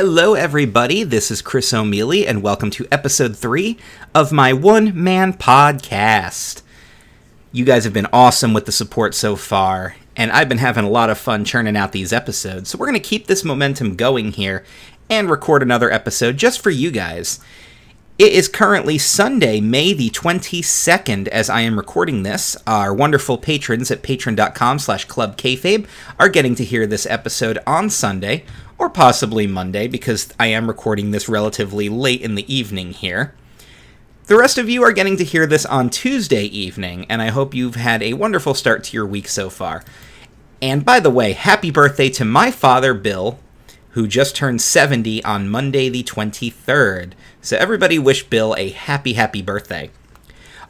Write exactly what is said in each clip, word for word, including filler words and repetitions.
Hello, everybody. This is Chris O'Mealy, and welcome to episode three of my one-man podcast. You guys have been awesome with the support so far, and I've been having a lot of fun churning out these episodes, so we're going to keep this momentum going here and record another episode just for you guys. It is currently Sunday, May the twenty-second, as I am recording this. Our wonderful patrons at patreon.com slash club kayfabe are getting to hear this episode on Sunday, or possibly Monday, because I am recording this relatively late in the evening here. The rest of you are getting to hear this on Tuesday evening, and I hope you've had a wonderful start to your week so far. And by the way, happy birthday to my father, Bill, who just turned seventy on Monday the twenty-third. So everybody wish Bill a happy, happy birthday.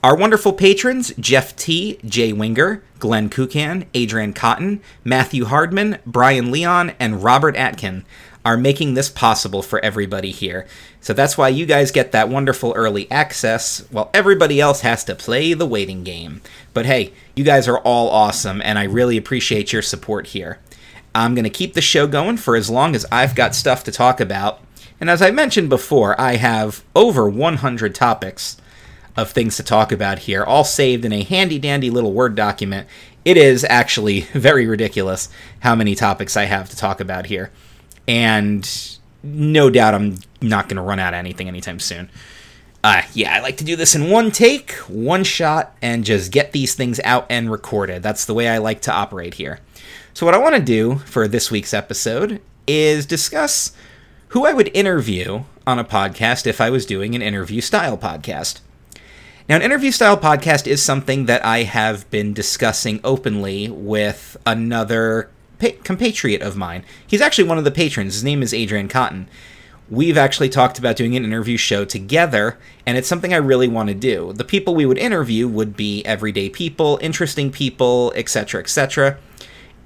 Our wonderful patrons, Jeff T., Jay Winger, Glenn Kucan, Adrian Cotton, Matthew Hardman, Brian Leon, and Robert Atkin are making this possible for everybody here. So that's why you guys get that wonderful early access, while everybody else has to play the waiting game. But hey, you guys are all awesome, and I really appreciate your support here. I'm going to keep the show going for as long as I've got stuff to talk about. And as I mentioned before, I have over one hundred topics of things to talk about here, all saved in a handy-dandy little Word document. It is actually very ridiculous how many topics I have to talk about here. And no doubt I'm not going to run out of anything anytime soon. Uh, yeah, I like to do this in one take, one shot, and just get these things out and recorded. That's the way I like to operate here. So what I want to do for this week's episode is discuss who I would interview on a podcast if I was doing an interview-style podcast. Now, an interview-style podcast is something that I have been discussing openly with another pa- compatriot of mine. He's actually one of the patrons. His name is Adrian Cotton. We've actually talked about doing an interview show together, and it's something I really want to do. The people we would interview would be everyday people, interesting people, et cetera, et cetera,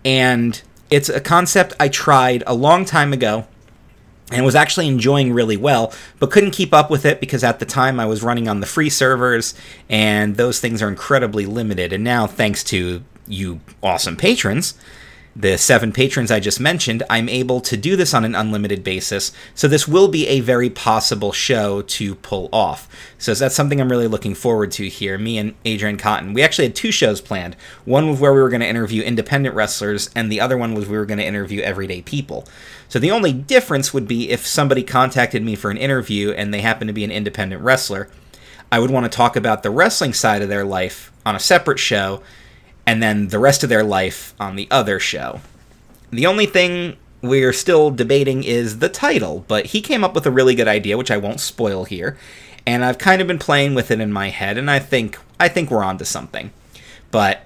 and it's a concept I tried a long time ago and was actually enjoying really well, but couldn't keep up with it because at the time I was running on the free servers, and those things are incredibly limited. And now, thanks to you awesome patrons, the seven patrons I just mentioned, I'm able to do this on an unlimited basis, so this will be a very possible show to pull off. So that's something I'm really looking forward to here, me and Adrian Cotton. We actually had two shows planned. One was where we were going to interview independent wrestlers, and the other one was we were going to interview everyday people. So the only difference would be if somebody contacted me for an interview and they happened to be an independent wrestler, I would want to talk about the wrestling side of their life on a separate show, and then the rest of their life on the other show. The only thing we're still debating is the title, but he came up with a really good idea, which I won't spoil here, and I've kind of been playing with it in my head, and I think I think we're onto something. But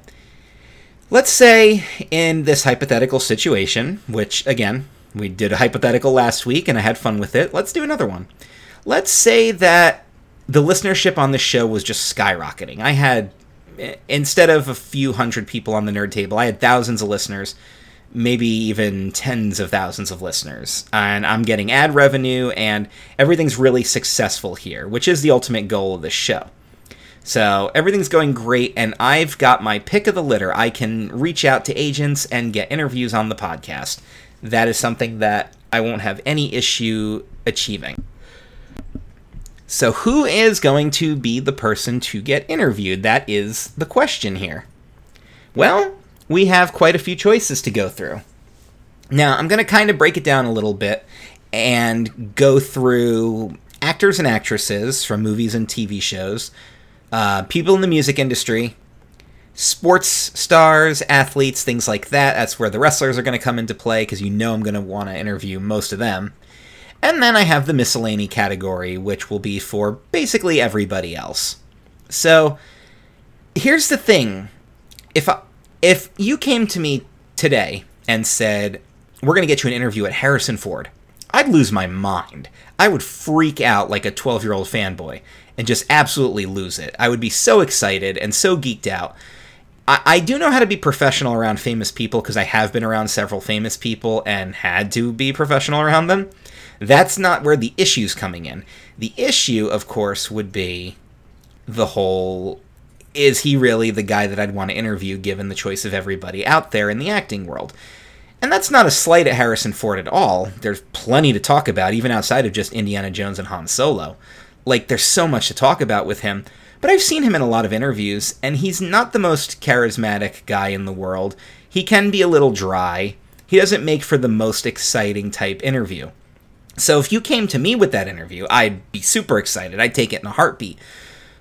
let's say in this hypothetical situation, which, again, we did a hypothetical last week, and I had fun with it. Let's do another one. Let's say that the listenership on this show was just skyrocketing. I had... Instead of a few hundred people on the Nerd Table, I had thousands of listeners, maybe even tens of thousands of listeners. And I'm getting ad revenue, and everything's really successful here, which is the ultimate goal of this show. So everything's going great, and I've got my pick of the litter. I can reach out to agents and get interviews on the podcast. That is something that I won't have any issue achieving. So who is going to be the person to get interviewed? That is the question here. Well, we have quite a few choices to go through. Now, I'm going to kind of break it down a little bit and go through actors and actresses from movies and T V shows, uh, people in the music industry, sports stars, athletes, things like that. That's where the wrestlers are going to come into play because you know I'm going to want to interview most of them. And then I have the miscellany category, which will be for basically everybody else. So, here's the thing. If I, if you came to me today and said, we're going to get you an interview at Harrison Ford, I'd lose my mind. I would freak out like a twelve-year-old fanboy and just absolutely lose it. I would be so excited and so geeked out. I, I do know how to be professional around famous people because I have been around several famous people and had to be professional around them. That's not where the issue's coming in. The issue, of course, would be the whole, is he really the guy that I'd want to interview given the choice of everybody out there in the acting world? And that's not a slight at Harrison Ford at all. There's plenty to talk about, even outside of just Indiana Jones and Han Solo. Like, there's so much to talk about with him. But I've seen him in a lot of interviews, and he's not the most charismatic guy in the world. He can be a little dry. He doesn't make for the most exciting type interview. So if you came to me with that interview, I'd be super excited. I'd take it in a heartbeat.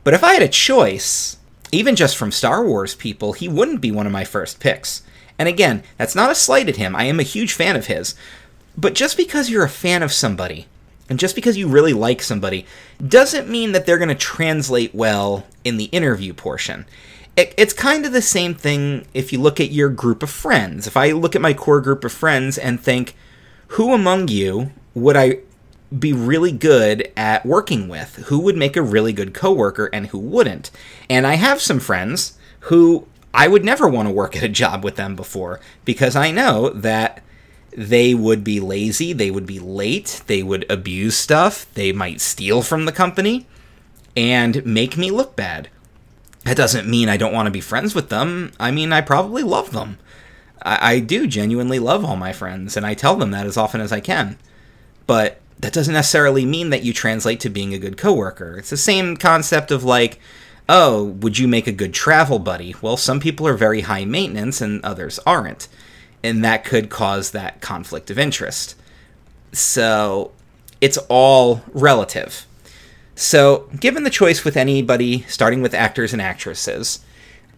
But if I had a choice, even just from Star Wars people, he wouldn't be one of my first picks. And again, that's not a slight at him. I am a huge fan of his. But just because you're a fan of somebody, and just because you really like somebody, doesn't mean that they're going to translate well in the interview portion. It, it's kind of the same thing if you look at your group of friends. If I look at my core group of friends and think, who among you would I be really good at working with? Who would make a really good coworker and who wouldn't? And I have some friends who I would never want to work at a job with them before, because I know that they would be lazy, they would be late, they would abuse stuff, they might steal from the company, and make me look bad. That doesn't mean I don't want to be friends with them. I mean, I probably love them. I, I do genuinely love all my friends, and I tell them that as often as I can. But that doesn't necessarily mean that you translate to being a good coworker. It's the same concept of like, oh, would you make a good travel buddy? Well, some people are very high maintenance and others aren't. And that could cause that conflict of interest. So it's all relative. So given the choice with anybody, starting with actors and actresses,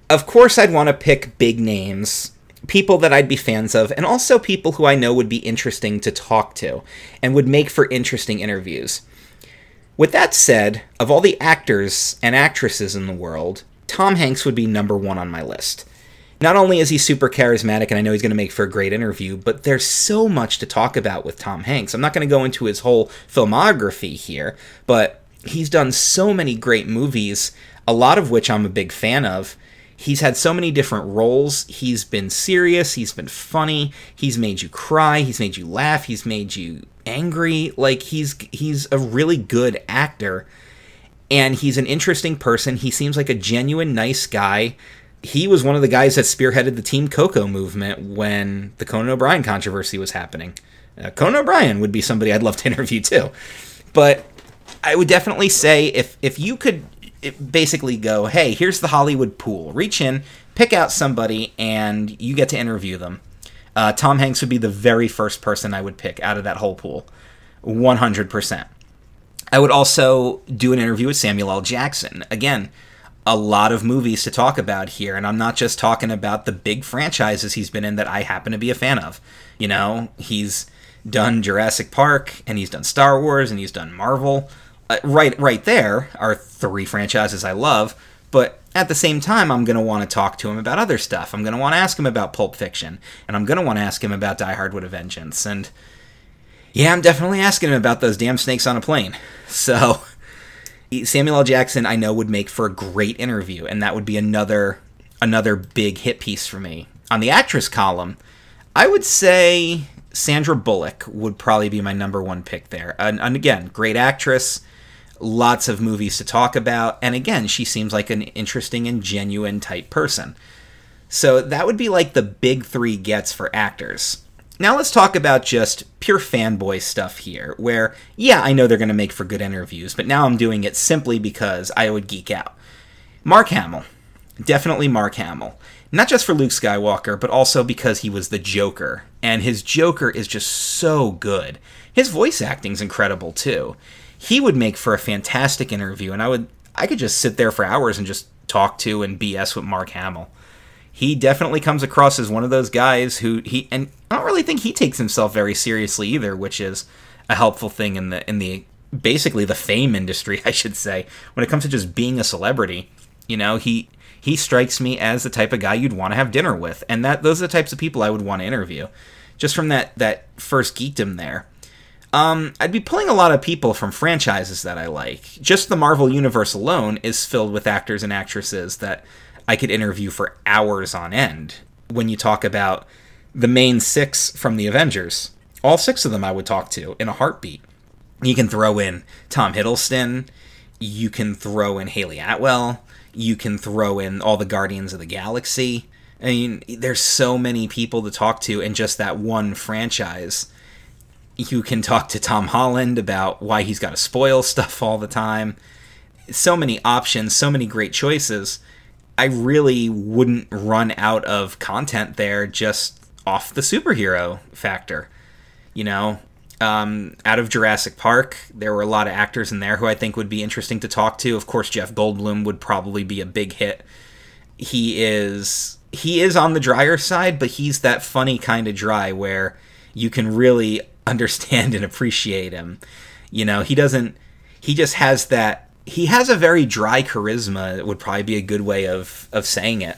of course I'd want to pick big names, people that I'd be fans of, and also people who I know would be interesting to talk to and would make for interesting interviews. With that said, of all the actors and actresses in the world, Tom Hanks would be number one on my list. Not only is he super charismatic, and I know he's going to make for a great interview, but there's so much to talk about with Tom Hanks. I'm not going to go into his whole filmography here, but he's done so many great movies, a lot of which I'm a big fan of. He's had so many different roles. He's been serious. He's been funny. He's made you cry. He's made you laugh. He's made you angry. Like, he's he's a really good actor, and he's an interesting person. He seems like a genuine, nice guy. He was one of the guys that spearheaded the Team Coco movement when the Conan O'Brien controversy was happening. Uh, Conan O'Brien would be somebody I'd love to interview, too. But I would definitely say if if you could... It basically go, hey, here's the Hollywood pool. Reach in, pick out somebody, and you get to interview them. Uh, Tom Hanks would be the very first person I would pick out of that whole pool, one hundred percent. I would also do an interview with Samuel L. Jackson. Again, a lot of movies to talk about here, and I'm not just talking about the big franchises he's been in that I happen to be a fan of. You know, he's done Jurassic Park, and he's done Star Wars, and he's done Marvel. Uh, right right there are three franchises I love, but at the same time, I'm going to want to talk to him about other stuff. I'm going to want to ask him about Pulp Fiction, and I'm going to want to ask him about Die Hard with a Vengeance, and yeah, I'm definitely asking him about those damn snakes on a plane. So Samuel L. Jackson, I know, would make for a great interview, and that would be another another big hit piece for me. On the actress column, I would say Sandra Bullock would probably be my number one pick there. And, and again, great actress. Lots of movies to talk about, and again, she seems like an interesting and genuine type person. So that would be like the big three gets for actors. Now let's talk about just pure fanboy stuff here, where, yeah, I know they're going to make for good interviews, but now I'm doing it simply because I would geek out. Mark Hamill. Definitely Mark Hamill. Not just for Luke Skywalker, but also because he was the Joker, and his Joker is just so good. His voice acting's incredible, too. He would make for a fantastic interview, and I would I could just sit there for hours and just talk to and B S with Mark Hamill. He definitely comes across as one of those guys who he and I don't really think he takes himself very seriously either, which is a helpful thing in the in the basically the fame industry, I should say, when it comes to just being a celebrity. You know, he he strikes me as the type of guy you'd want to have dinner with, and that those are the types of people I would want to interview, just from that that first geekdom there. Um, I'd be pulling a lot of people from franchises that I like. Just the Marvel Universe alone is filled with actors and actresses that I could interview for hours on end. When you talk about the main six from the Avengers, all six of them I would talk to in a heartbeat. You can throw in Tom Hiddleston, you can throw in Hayley Atwell, you can throw in all the Guardians of the Galaxy, I mean, there's so many people to talk to in just that one franchise. You can talk to Tom Holland about why he's got to spoil stuff all the time. So many options, so many great choices. I really wouldn't run out of content there just off the superhero factor. You know, um, out of Jurassic Park, there were a lot of actors in there who I think would be interesting to talk to. Of course, Jeff Goldblum would probably be a big hit. He is he is on the drier side, but he's that funny kind of dry where you can really understand and appreciate him. You know, he doesn't, he just has that, he has a very dry charisma, would probably be a good way of, of saying it.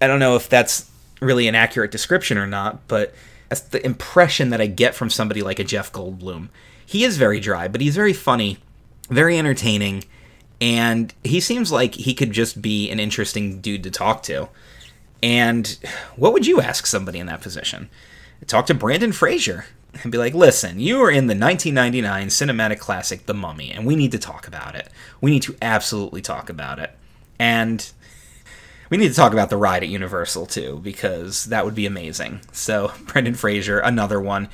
I don't know if that's really an accurate description or not, but that's the impression that I get from somebody like a Jeff Goldblum. He is very dry, but he's very funny, very entertaining, and he seems like he could just be an interesting dude to talk to. And what would you ask somebody in that position? Talk to Brendan Fraser and be like, listen, you were in the nineteen ninety-nine cinematic classic, The Mummy, and we need to talk about it. We need to absolutely talk about it. And we need to talk about the ride at Universal, too, because that would be amazing. So, Brendan Fraser, another one.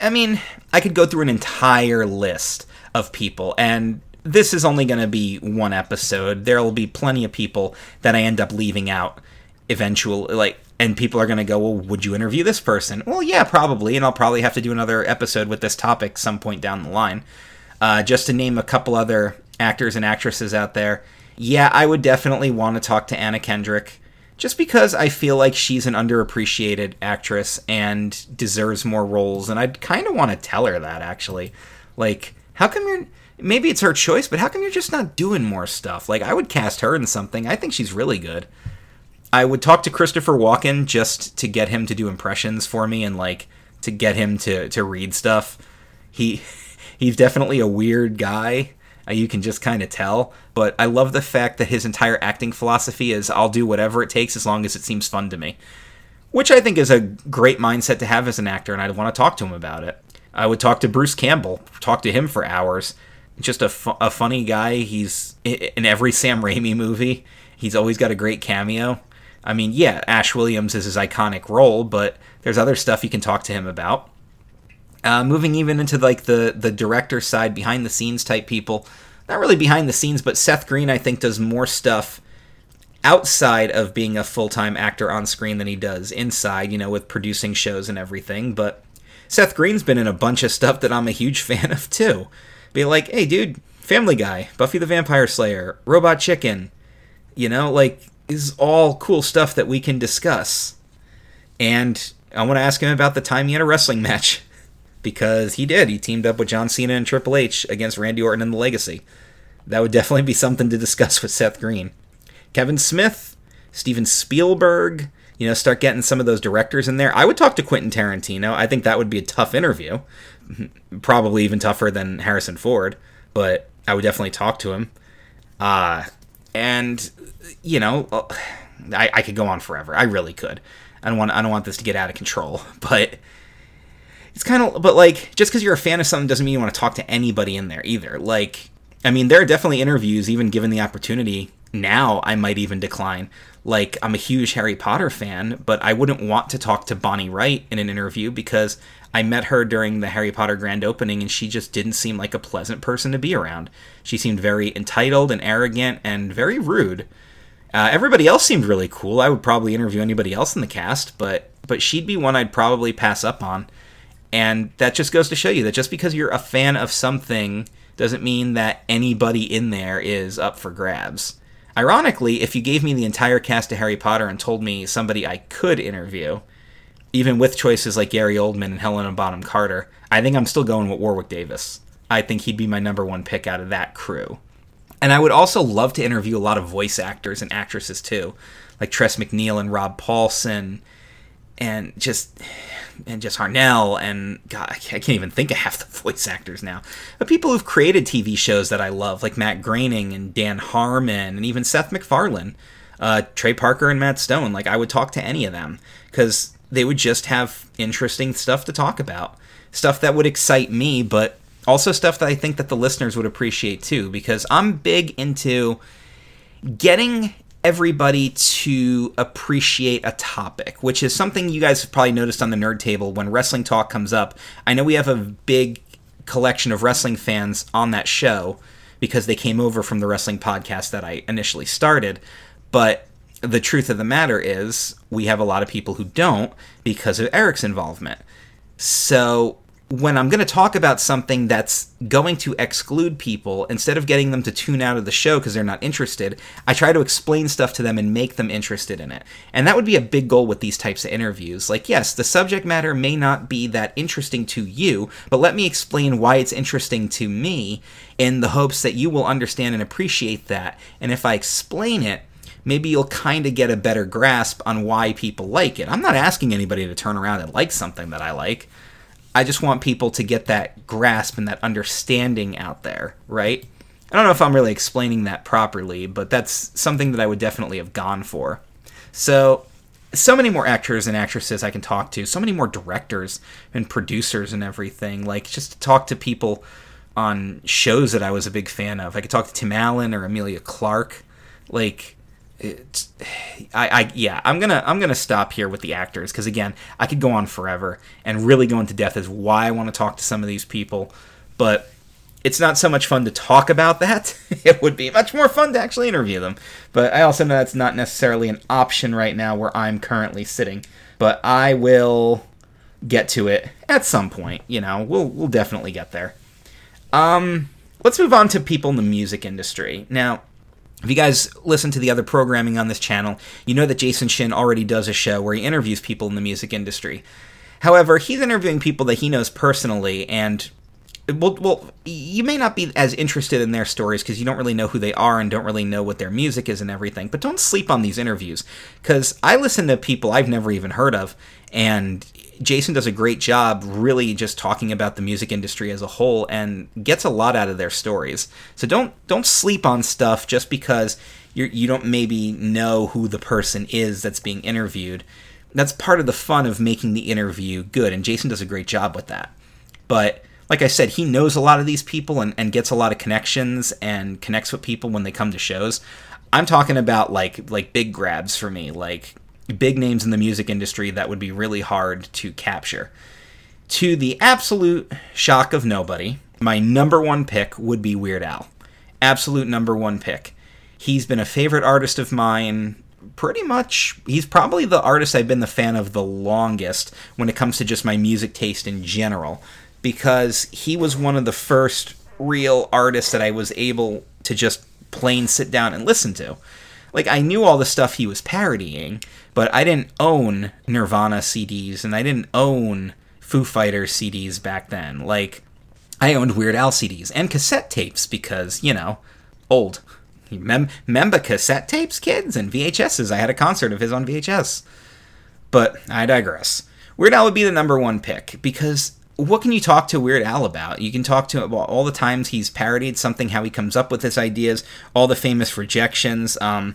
I mean, I could go through an entire list of people, and this is only going to be one episode. There will be plenty of people that I end up leaving out eventually, like, and people are going to go, well, would you interview this person? Well, yeah, probably, and I'll probably have to do another episode with this topic some point down the line. Uh, just to name a couple other actors and actresses out there, yeah, I would definitely want to talk to Anna Kendrick, just because I feel like she's an underappreciated actress and deserves more roles, and I'd kind of want to tell her that, actually. Like, how come you're... Maybe it's her choice, but how come you're just not doing more stuff? Like, I would cast her in something. I think she's really good. I would talk to Christopher Walken just to get him to do impressions for me and, like, to get him to, to read stuff. He he's definitely a weird guy. Uh, you can just kind of tell. But I love the fact that his entire acting philosophy is I'll do whatever it takes as long as it seems fun to me, which I think is a great mindset to have as an actor, and I'd want to talk to him about it. I would talk to Bruce Campbell, talk to him for hours. Just a, fu- a funny guy. He's in every Sam Raimi movie. He's always got a great cameo. I mean, yeah, Ash Williams is his iconic role, but there's other stuff you can talk to him about. Uh, moving even into, like, the, the director side, behind-the-scenes type people. Not really behind-the-scenes, but Seth Green, I think, does more stuff outside of being a full-time actor on screen than he does inside, you know, with producing shows and everything. But Seth Green's been in a bunch of stuff that I'm a huge fan of, too. Be like, hey, dude, Family Guy, Buffy the Vampire Slayer, Robot Chicken, you know, like... is all cool stuff that we can discuss. And I want to ask him about the time he had a wrestling match, because he did. He teamed up with John Cena and Triple H against Randy Orton and The Legacy. That would definitely be something to discuss with Seth Green. Kevin Smith, Steven Spielberg, you know, start getting some of those directors in there. I would talk to Quentin Tarantino. I think that would be a tough interview. Probably even tougher than Harrison Ford, but I would definitely talk to him. Uh, and... You know, I, I could go on forever. I really could. I don't want I don't want this to get out of control. But it's kind of but like just because you're a fan of something doesn't mean you want to talk to anybody in there either. Like, I mean, there are definitely interviews, even given the opportunity now, I might even decline. Like, I'm a huge Harry Potter fan, but I wouldn't want to talk to Bonnie Wright in an interview because I met her during the Harry Potter grand opening, and she just didn't seem like a pleasant person to be around. She seemed very entitled and arrogant and very rude. Uh, everybody else seemed really cool. I would probably interview anybody else in the cast, but but she'd be one I'd probably pass up on. And that just goes to show you that just because you're a fan of something doesn't mean that anybody in there is up for grabs. Ironically, if you gave me the entire cast of Harry Potter and told me somebody I could interview, even with choices like Gary Oldman and Helena Bonham Carter, I think I'm still going with Warwick Davis. I think he'd be my number one pick out of that crew. And I would also love to interview a lot of voice actors and actresses, too, like Tress MacNeille and Rob Paulsen and just and just Harnell. And God, I can't even think of half the voice actors now. But people who've created T V shows that I love, like Matt Groening and Dan Harmon and even Seth MacFarlane, uh, Trey Parker and Matt Stone. Like, I would talk to any of them because they would just have interesting stuff to talk about, stuff that would excite me, but also stuff that I think that the listeners would appreciate, too, because I'm big into getting everybody to appreciate a topic, which is something you guys have probably noticed on the Nerd Table when wrestling talk comes up. I know we have a big collection of wrestling fans on that show because they came over from the wrestling podcast that I initially started, but the truth of the matter is we have a lot of people who don't because of Eric's involvement. So when I'm going to talk about something that's going to exclude people, instead of getting them to tune out of the show because they're not interested, I try to explain stuff to them and make them interested in it. And that would be a big goal with these types of interviews. Like, yes, the subject matter may not be that interesting to you, but let me explain why it's interesting to me in the hopes that you will understand and appreciate that. And if I explain it, maybe you'll kind of get a better grasp on why people like it. I'm not asking anybody to turn around and like something that I like. I just want people to get that grasp and that understanding out there, right? I don't know if I'm really explaining that properly, but that's something that I would definitely have gone for. So, so many more actors and actresses I can talk to, so many more directors and producers and everything, like just to talk to people on shows that I was a big fan of. I could talk to Tim Allen or Emilia Clarke, like... It's, I, I yeah I'm gonna I'm gonna stop here with the actors because again I could go on forever and really go into depth as why I want to talk to some of these people, but it's not so much fun to talk about that. It would be much more fun to actually interview them, but I also know that's not necessarily an option right now where I'm currently sitting, but I will get to it at some point. You know, we'll we'll definitely get there. Um, let's move on to people in the music industry now. If you guys listen to the other programming on this channel, you know that Jason Shin already does a show where he interviews people in the music industry. However, he's interviewing people that he knows personally, and well, well you may not be as interested in their stories because you don't really know who they are and don't really know what their music is and everything, but don't sleep on these interviews because I listen to people I've never even heard of, and Jason does a great job really just talking about the music industry as a whole and gets a lot out of their stories. So don't don't sleep on stuff just because you're, you don't maybe know who the person is that's being interviewed. That's part of the fun of making the interview good, and Jason does a great job with that. But like I said, he knows a lot of these people and, and gets a lot of connections and connects with people when they come to shows. I'm talking about like like big grabs for me, like... big names in the music industry that would be really hard to capture. To the absolute shock of nobody, my number one pick would be Weird Al. Absolute number one pick. He's been a favorite artist of mine pretty much. He's probably the artist I've been the fan of the longest when it comes to just my music taste in general, because he was one of the first real artists that I was able to just plain sit down and listen to. Like, I knew all the stuff he was parodying, but I didn't own Nirvana C Ds, and I didn't own Foo Fighters C Ds back then. Like, I owned Weird Al C Ds and cassette tapes because, you know, old. Mem- remember cassette tapes, kids? And V H Ss. I had a concert of his on V H S. But I digress. Weird Al would be the number one pick because... what can you talk to Weird Al about? You can talk to him about all the times he's parodied something, how he comes up with his ideas, all the famous rejections, um,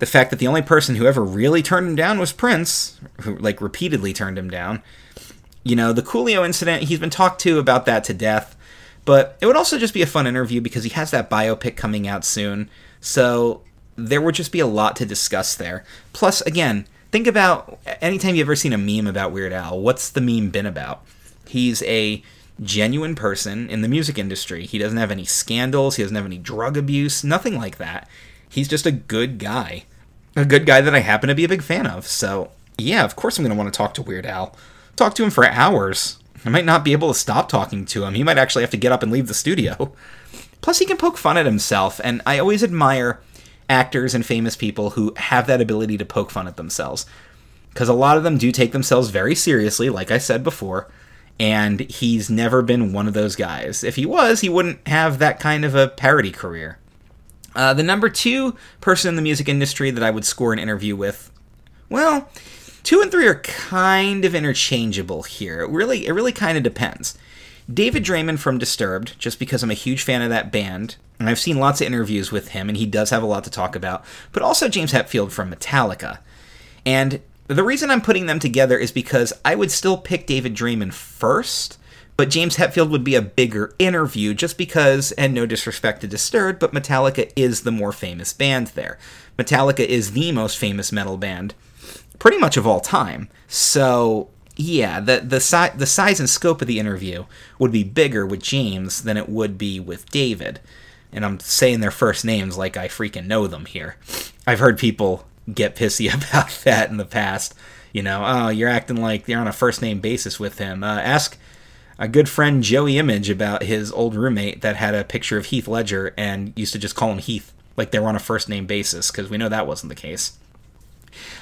the fact that the only person who ever really turned him down was Prince, who, like, repeatedly turned him down. You know, the Coolio incident, he's been talked to about that to death, but it would also just be a fun interview because he has that biopic coming out soon, so there would just be a lot to discuss there. Plus, again, think about anytime you've ever seen a meme about Weird Al, what's the meme been about? He's a genuine person in the music industry. He doesn't have any scandals. He doesn't have any drug abuse, nothing like that. He's just a good guy, a good guy that I happen to be a big fan of. So, yeah, of course I'm going to want to talk to Weird Al. Talk to him for hours. I might not be able to stop talking to him. He might actually have to get up and leave the studio. Plus, he can poke fun at himself, and I always admire actors and famous people who have that ability to poke fun at themselves because a lot of them do take themselves very seriously, like I said before. And he's never been one of those guys. If he was, he wouldn't have that kind of a parody career. Uh, the number two person in the music industry that I would score an interview with, well, two and three are kind of interchangeable here. It really, it really kind of depends. David Draymond from Disturbed, just because I'm a huge fan of that band, and I've seen lots of interviews with him, and he does have a lot to talk about, but also James Hetfield from Metallica. And the reason I'm putting them together is because I would still pick David Draymond first, But James Hetfield would be a bigger interview just because, and no disrespect to Disturbed, but Metallica is the more famous band there. Metallica is the most famous metal band pretty much of all time. So, yeah, the the, si- the size and scope of the interview would be bigger with James than it would be with David. And I'm saying their first names like I freaking know them here. I've heard people get pissy about that in the past. You know, oh, you're acting like you're on a first-name basis with him. Uh, ask a good friend Joey Image about his old roommate that had a picture of Heath Ledger and used to just call him Heath, like they were on a first-name basis, because we know that wasn't the case.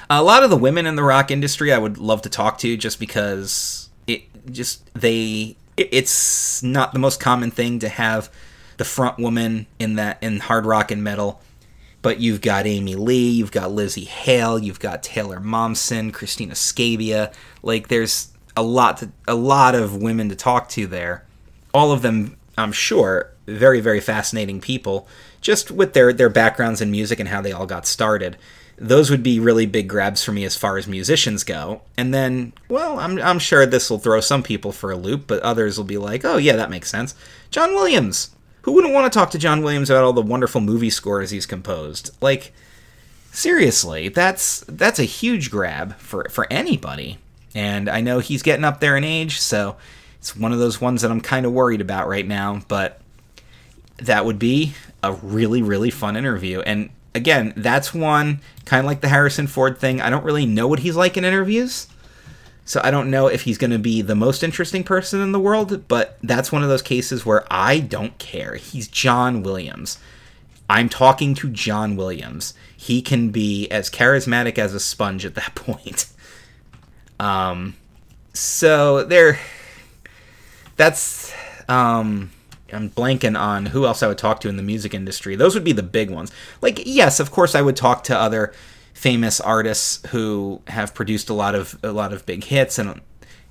A lot of the women in the rock industry I would love to talk to just because it just they it, it's not the most common thing to have the front woman in that in hard rock and metal. But you've got Amy Lee, you've got Lizzie Hale, you've got Taylor Momsen, Christina Scabia. Like, there's a lot, to, a lot of women to talk to there. All of them, I'm sure, very, very fascinating people, just with their, their backgrounds in music and how they all got started. Those would be really big grabs for me as far as musicians go. And then, well, I'm I'm sure this will throw some people for a loop, but others will be like, oh, yeah, that makes sense. John Williams. Who wouldn't want to talk to John Williams about all the wonderful movie scores he's composed? Like, seriously, that's that's a huge grab for, for anybody. And I know he's getting up there in age, so it's one of those ones that I'm kind of worried about right now. But that would be a really, really fun interview. And again, that's one, kind of like the Harrison Ford thing, I don't really know what he's like in interviews. So I don't know if he's going to be the most interesting person in the world, but that's one of those cases where I don't care. He's John Williams. I'm talking to John Williams. He can be as charismatic as a sponge at that point. Um, so there, that's, um, I'm blanking on who else I would talk to in the music industry. Those would be the big ones. Like, yes, of course I would talk to other famous artists who have produced a lot of a lot of big hits and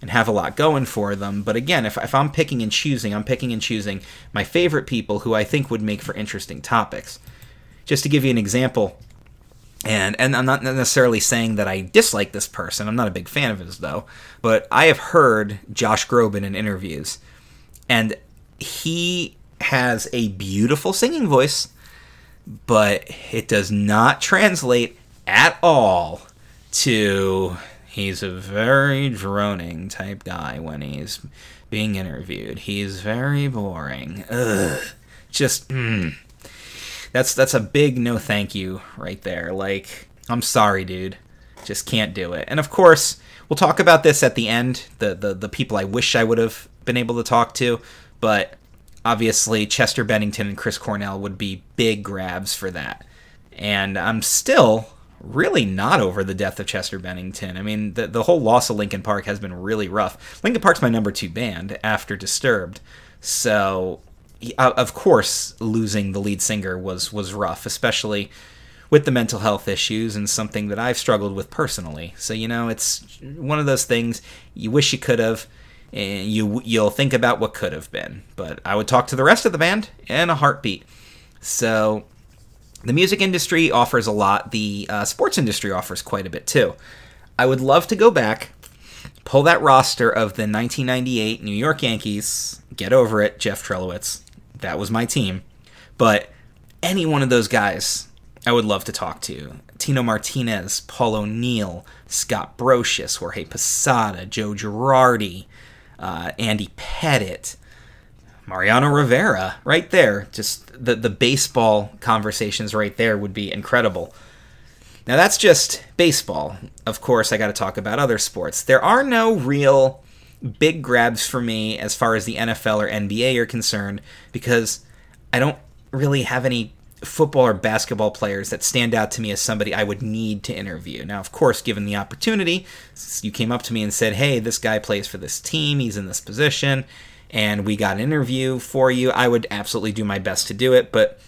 and have a lot going for them. But again, if if I'm picking and choosing, I'm picking and choosing my favorite people who I think would make for interesting topics. Just to give you an example, and and I'm not necessarily saying that I dislike this person. I'm not a big fan of his though. But I have heard Josh Groban in interviews, and he has a beautiful singing voice, but it does not translate at all to he's a very droning type guy when he's being interviewed. He's very boring. Ugh. Just, mm. That's that's a big no thank you right there. Like, I'm sorry, dude. Just can't do it. And of course, we'll talk about this at the end, the, the, the people I wish I would have been able to talk to, but obviously Chester Bennington and Chris Cornell would be big grabs for that. And I'm still really not over the death of Chester Bennington. I mean, the the whole loss of Linkin Park has been really rough. Linkin Park's my number two band after Disturbed. So, of course, losing the lead singer was, was rough, especially with the mental health issues and something that I've struggled with personally. So, you know, it's one of those things you wish you could have, and you, you'll think about what could have been. But I would talk to the rest of the band in a heartbeat. So the music industry offers a lot. The uh, sports industry offers quite a bit, too. I would love to go back, pull that roster of the nineteen ninety-eight New York Yankees. Get over it, Jeff Trelowitz. That was my team. But any one of those guys I would love to talk to. Tino Martinez, Paul O'Neill, Scott Brocious, Jorge Posada, Joe Girardi, uh, Andy Pettit. Mariano Rivera, right there. Just the, the baseball conversations right there would be incredible. Now, that's just baseball. Of course, I got to talk about other sports. There are no real big grabs for me as far as the N F L or N B A are concerned because I don't really have any football or basketball players that stand out to me as somebody I would need to interview. Now, of course, given the opportunity, you came up to me and said, hey, this guy plays for this team, he's in this position, and we got an interview for you, I would absolutely do my best to do it, but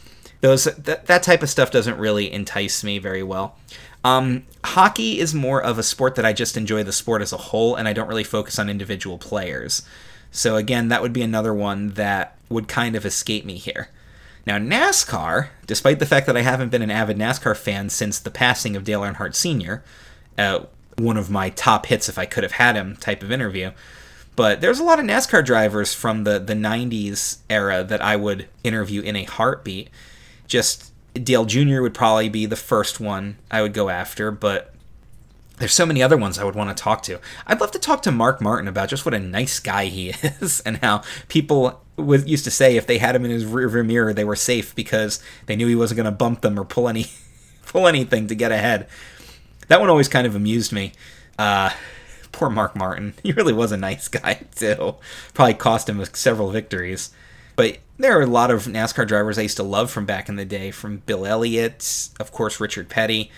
those that, that type of stuff doesn't really entice me very well. Um, hockey is more of a sport that I just enjoy the sport as a whole, and I don't really focus on individual players. So again, that would be another one that would kind of escape me here. Now, NASCAR, despite the fact that I haven't been an avid NASCAR fan since the passing of Dale Earnhardt Senior, uh, one of my top hits if I could have had him type of interview, But there's a lot of NASCAR drivers from the, the nineties era that I would interview in a heartbeat. Just Dale Junior would probably be the first one I would go after, but there's so many other ones I would want to talk to. I'd love to talk to Mark Martin about just what a nice guy he is and how people was, used to say if they had him in his rearview mirror, they were safe because they knew he wasn't going to bump them or pull any pull anything to get ahead. That one always kind of amused me. Uh, poor Mark Martin. He really was a nice guy, too. Probably cost him several victories. But there are a lot of NASCAR drivers I used to love from back in the day, from Bill Elliott, of course, Richard Petty.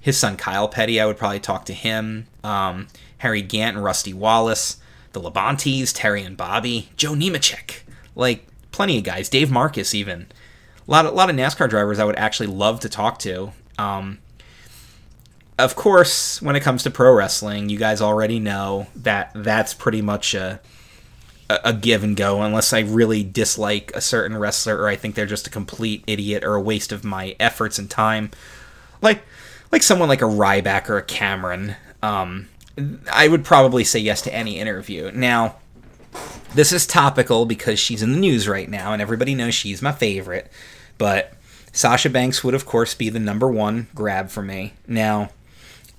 His son Kyle Petty, I would probably talk to him. Um, Harry Gant and Rusty Wallace. The Labontes, Terry and Bobby. Joe Nemechek. Like, plenty of guys. Dave Marcus, even. A lot, a lot of NASCAR drivers I would actually love to talk to. Um, of course, when it comes to pro wrestling, you guys already know that that's pretty much a, a give and go, unless I really dislike a certain wrestler or I think they're just a complete idiot or a waste of my efforts and time. Like... Like someone like a Ryback or a Cameron, um, I would probably say yes to any interview. Now, this is topical because she's in the news right now, and everybody knows she's my favorite. But Sasha Banks would, of course, be the number one grab for me. Now,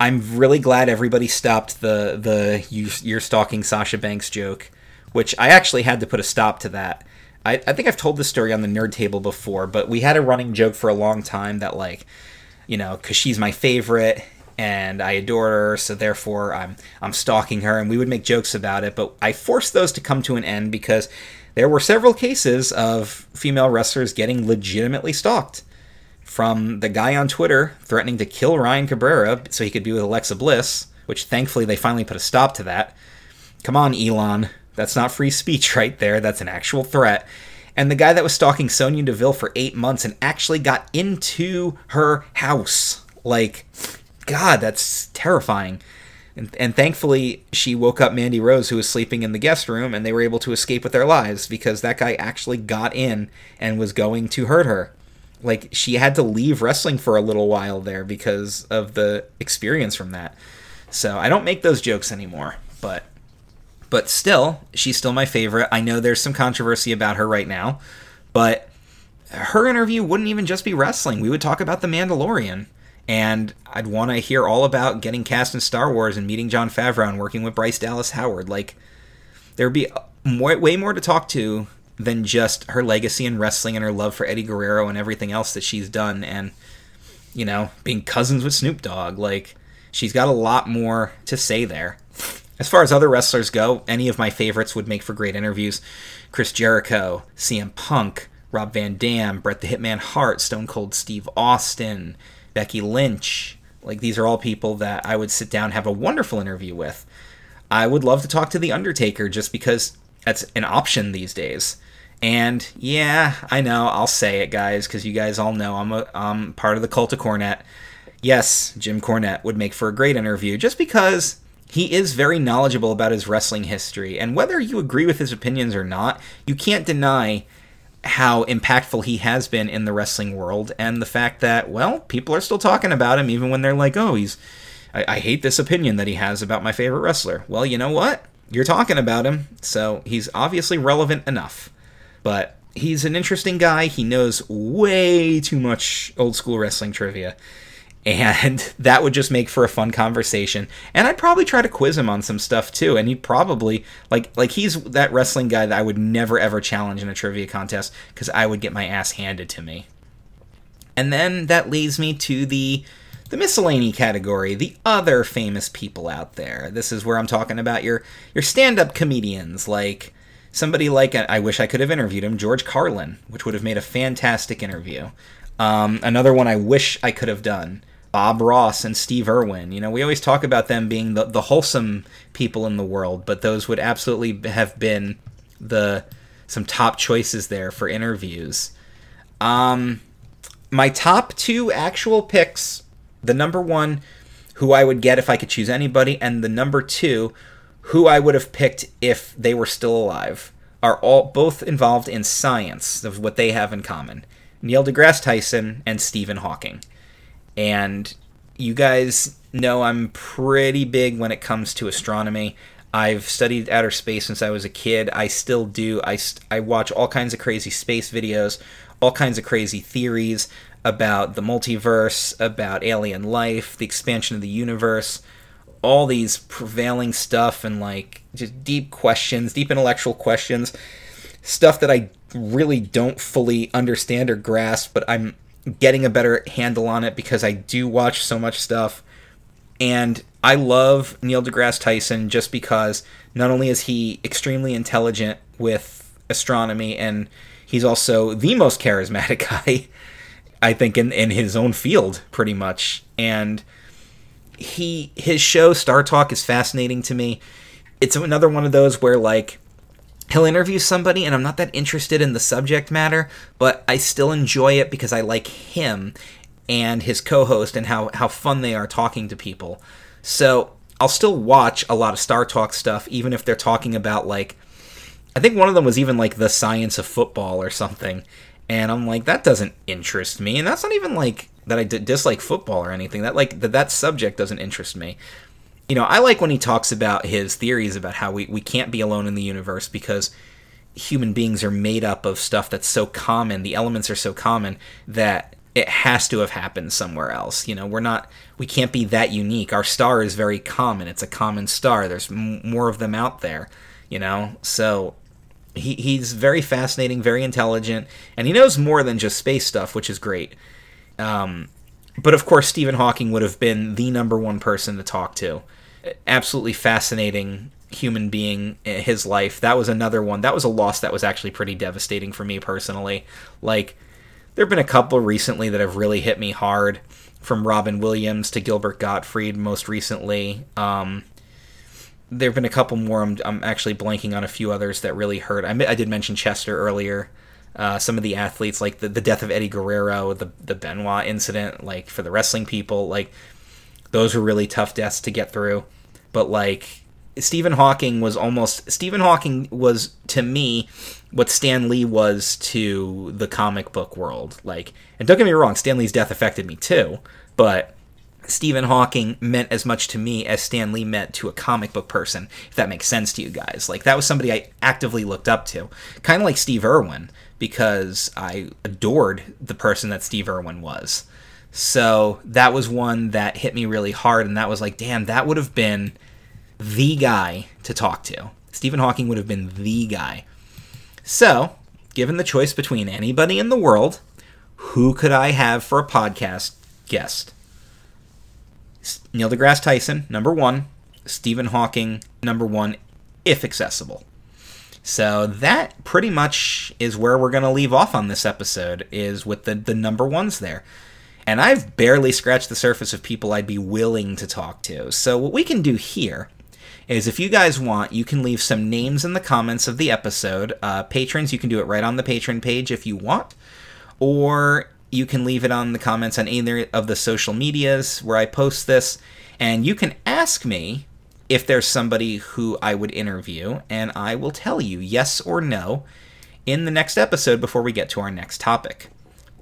I'm really glad everybody stopped the the you, you're stalking Sasha Banks joke, which I actually had to put a stop to that. I, I think I've told this story on the Nerd Table before, but we had a running joke for a long time that, like, you know, because she's my favorite and I adore her, so therefore I'm I'm stalking her, and we would make jokes about it. But I forced those to come to an end because there were several cases of female wrestlers getting legitimately stalked, from the guy on Twitter threatening to kill Ryan Cabrera so he could be with Alexa Bliss, which thankfully they finally put a stop to that. Come on, Elon. That's not free speech right there. That's an actual threat. And the guy that was stalking Sonya Deville for eight months and actually got into her house. Like, God, that's terrifying. And, and thankfully, she woke up Mandy Rose, who was sleeping in the guest room, and they were able to escape with their lives because that guy actually got in and was going to hurt her. Like, she had to leave wrestling for a little while there because of the experience from that. So I don't make those jokes anymore, but... But still, she's still my favorite. I know there's some controversy about her right now, but her interview wouldn't even just be wrestling. We would talk about The Mandalorian, and I'd want to hear all about getting cast in Star Wars and meeting Jon Favreau and working with Bryce Dallas Howard. Like, there'd be more, way more to talk to than just her legacy in wrestling and her love for Eddie Guerrero and everything else that she's done, and, you know, being cousins with Snoop Dogg. Like, she's got a lot more to say there. As far as other wrestlers go, any of my favorites would make for great interviews. Chris Jericho, C M Punk, Rob Van Dam, Bret the Hitman Hart, Stone Cold Steve Austin, Becky Lynch. Like, these are all people that I would sit down and have a wonderful interview with. I would love to talk to The Undertaker just because that's an option these days. And, yeah, I know, I'll say it, guys, because you guys all know I'm, a, I'm part of the cult of Cornette. Yes, Jim Cornette would make for a great interview just because... He is very knowledgeable about his wrestling history, and whether you agree with his opinions or not, you can't deny how impactful he has been in the wrestling world, and the fact that, well, people are still talking about him even when they're like, oh, he's, I, I hate this opinion that he has about my favorite wrestler. Well, you know what? You're talking about him, so he's obviously relevant enough. But he's an interesting guy. He knows way too much old school wrestling trivia. And that would just make for a fun conversation. And I'd probably try to quiz him on some stuff, too. And he'd probably, like, like he's that wrestling guy that I would never, ever challenge in a trivia contest because I would get my ass handed to me. And then that leads me to the, the miscellany category, the other famous people out there. This is where I'm talking about your, your stand-up comedians, like somebody like, I wish I could have interviewed him, George Carlin, which would have made a fantastic interview. Um, another one I wish I could have done. Bob Ross and Steve Irwin. You know, we always talk about them being the, the wholesome people in the world, but those would absolutely have been the some top choices there for interviews. Um, my top two actual picks, the number one, who I would get if I could choose anybody, and the number two, who I would have picked if they were still alive, are all both involved in science, of what they have in common. Neil deGrasse Tyson and Stephen Hawking. And you guys know I'm pretty big when it comes to astronomy. I've studied outer space since I was a kid. I still do. I, st- I watch all kinds of crazy space videos, all kinds of crazy theories about the multiverse, about alien life, the expansion of the universe, all these prevailing stuff and, like, just deep questions, deep intellectual questions, stuff that I really don't fully understand or grasp, but I'm getting a better handle on it because I do watch so much stuff. And I love Neil deGrasse Tyson just because not only is he extremely intelligent with astronomy, and he's also the most charismatic guy, I think, in, in his own field, pretty much. And he his show, Star Talk, is fascinating to me. It's another one of those where, like, he'll interview somebody and I'm not that interested in the subject matter, but I still enjoy it because I like him and his co-host and how, how fun they are talking to people. So I'll still watch a lot of Star Talk stuff, even if they're talking about, like, I think one of them was even, like, the science of football or something. And I'm like, that doesn't interest me. And that's not even, like, that I d- dislike football or anything. That, like, that, that subject doesn't interest me. You know, I like when he talks about his theories about how we, we can't be alone in the universe because human beings are made up of stuff that's so common. The elements are so common that it has to have happened somewhere else. You know, we're not, we can't be that unique. Our star is very common. It's a common star. There's m- more of them out there, you know? So he he's very fascinating, very intelligent, and he knows more than just space stuff, which is great. Um, but of course, Stephen Hawking would have been the number one person to talk to. Absolutely fascinating human being, his life. That was another one. That was a loss that was actually pretty devastating for me personally. Like, there have been a couple recently that have really hit me hard, from Robin Williams to Gilbert Gottfried most recently. Um, there have been a couple more. I'm, I'm actually blanking on a few others that really hurt. I, I did mention Chester earlier. Uh, some of the athletes, like the, the death of Eddie Guerrero, the, the Benoit incident, like for the wrestling people, like those were really tough deaths to get through. But like Stephen Hawking was almost, Stephen Hawking was to me what Stan Lee was to the comic book world. Like, and don't get me wrong, Stan Lee's death affected me too, but Stephen Hawking meant as much to me as Stan Lee meant to a comic book person, if that makes sense to you guys. Like, that was somebody I actively looked up to, kind of like Steve Irwin, because I adored the person that Steve Irwin was. So that was one that hit me really hard, and that was like, damn, that would have been the guy to talk to. Stephen Hawking would have been the guy. So, given the choice between anybody in the world, who could I have for a podcast guest? Neil deGrasse Tyson, number one. Stephen Hawking, number one, if accessible. So that pretty much is where we're going to leave off on this episode, is with the, the number ones there. And I've barely scratched the surface of people I'd be willing to talk to. So what we can do here is, if you guys want, you can leave some names in the comments of the episode. Uh, patrons, you can do it right on the Patreon page if you want. Or you can leave it on the comments on either of the social medias where I post this. And you can ask me if there's somebody who I would interview, and I will tell you yes or no in the next episode before we get to our next topic.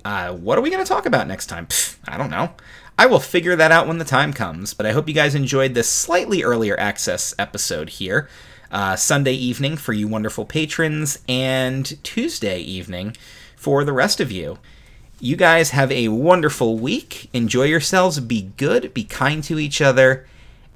Uh, what are we going to talk about next time? Pfft, I don't know. I will figure that out when the time comes, but I hope you guys enjoyed this slightly earlier access episode here. Uh, Sunday evening for you wonderful patrons, and Tuesday evening for the rest of you. You guys have a wonderful week. Enjoy yourselves, be good, be kind to each other,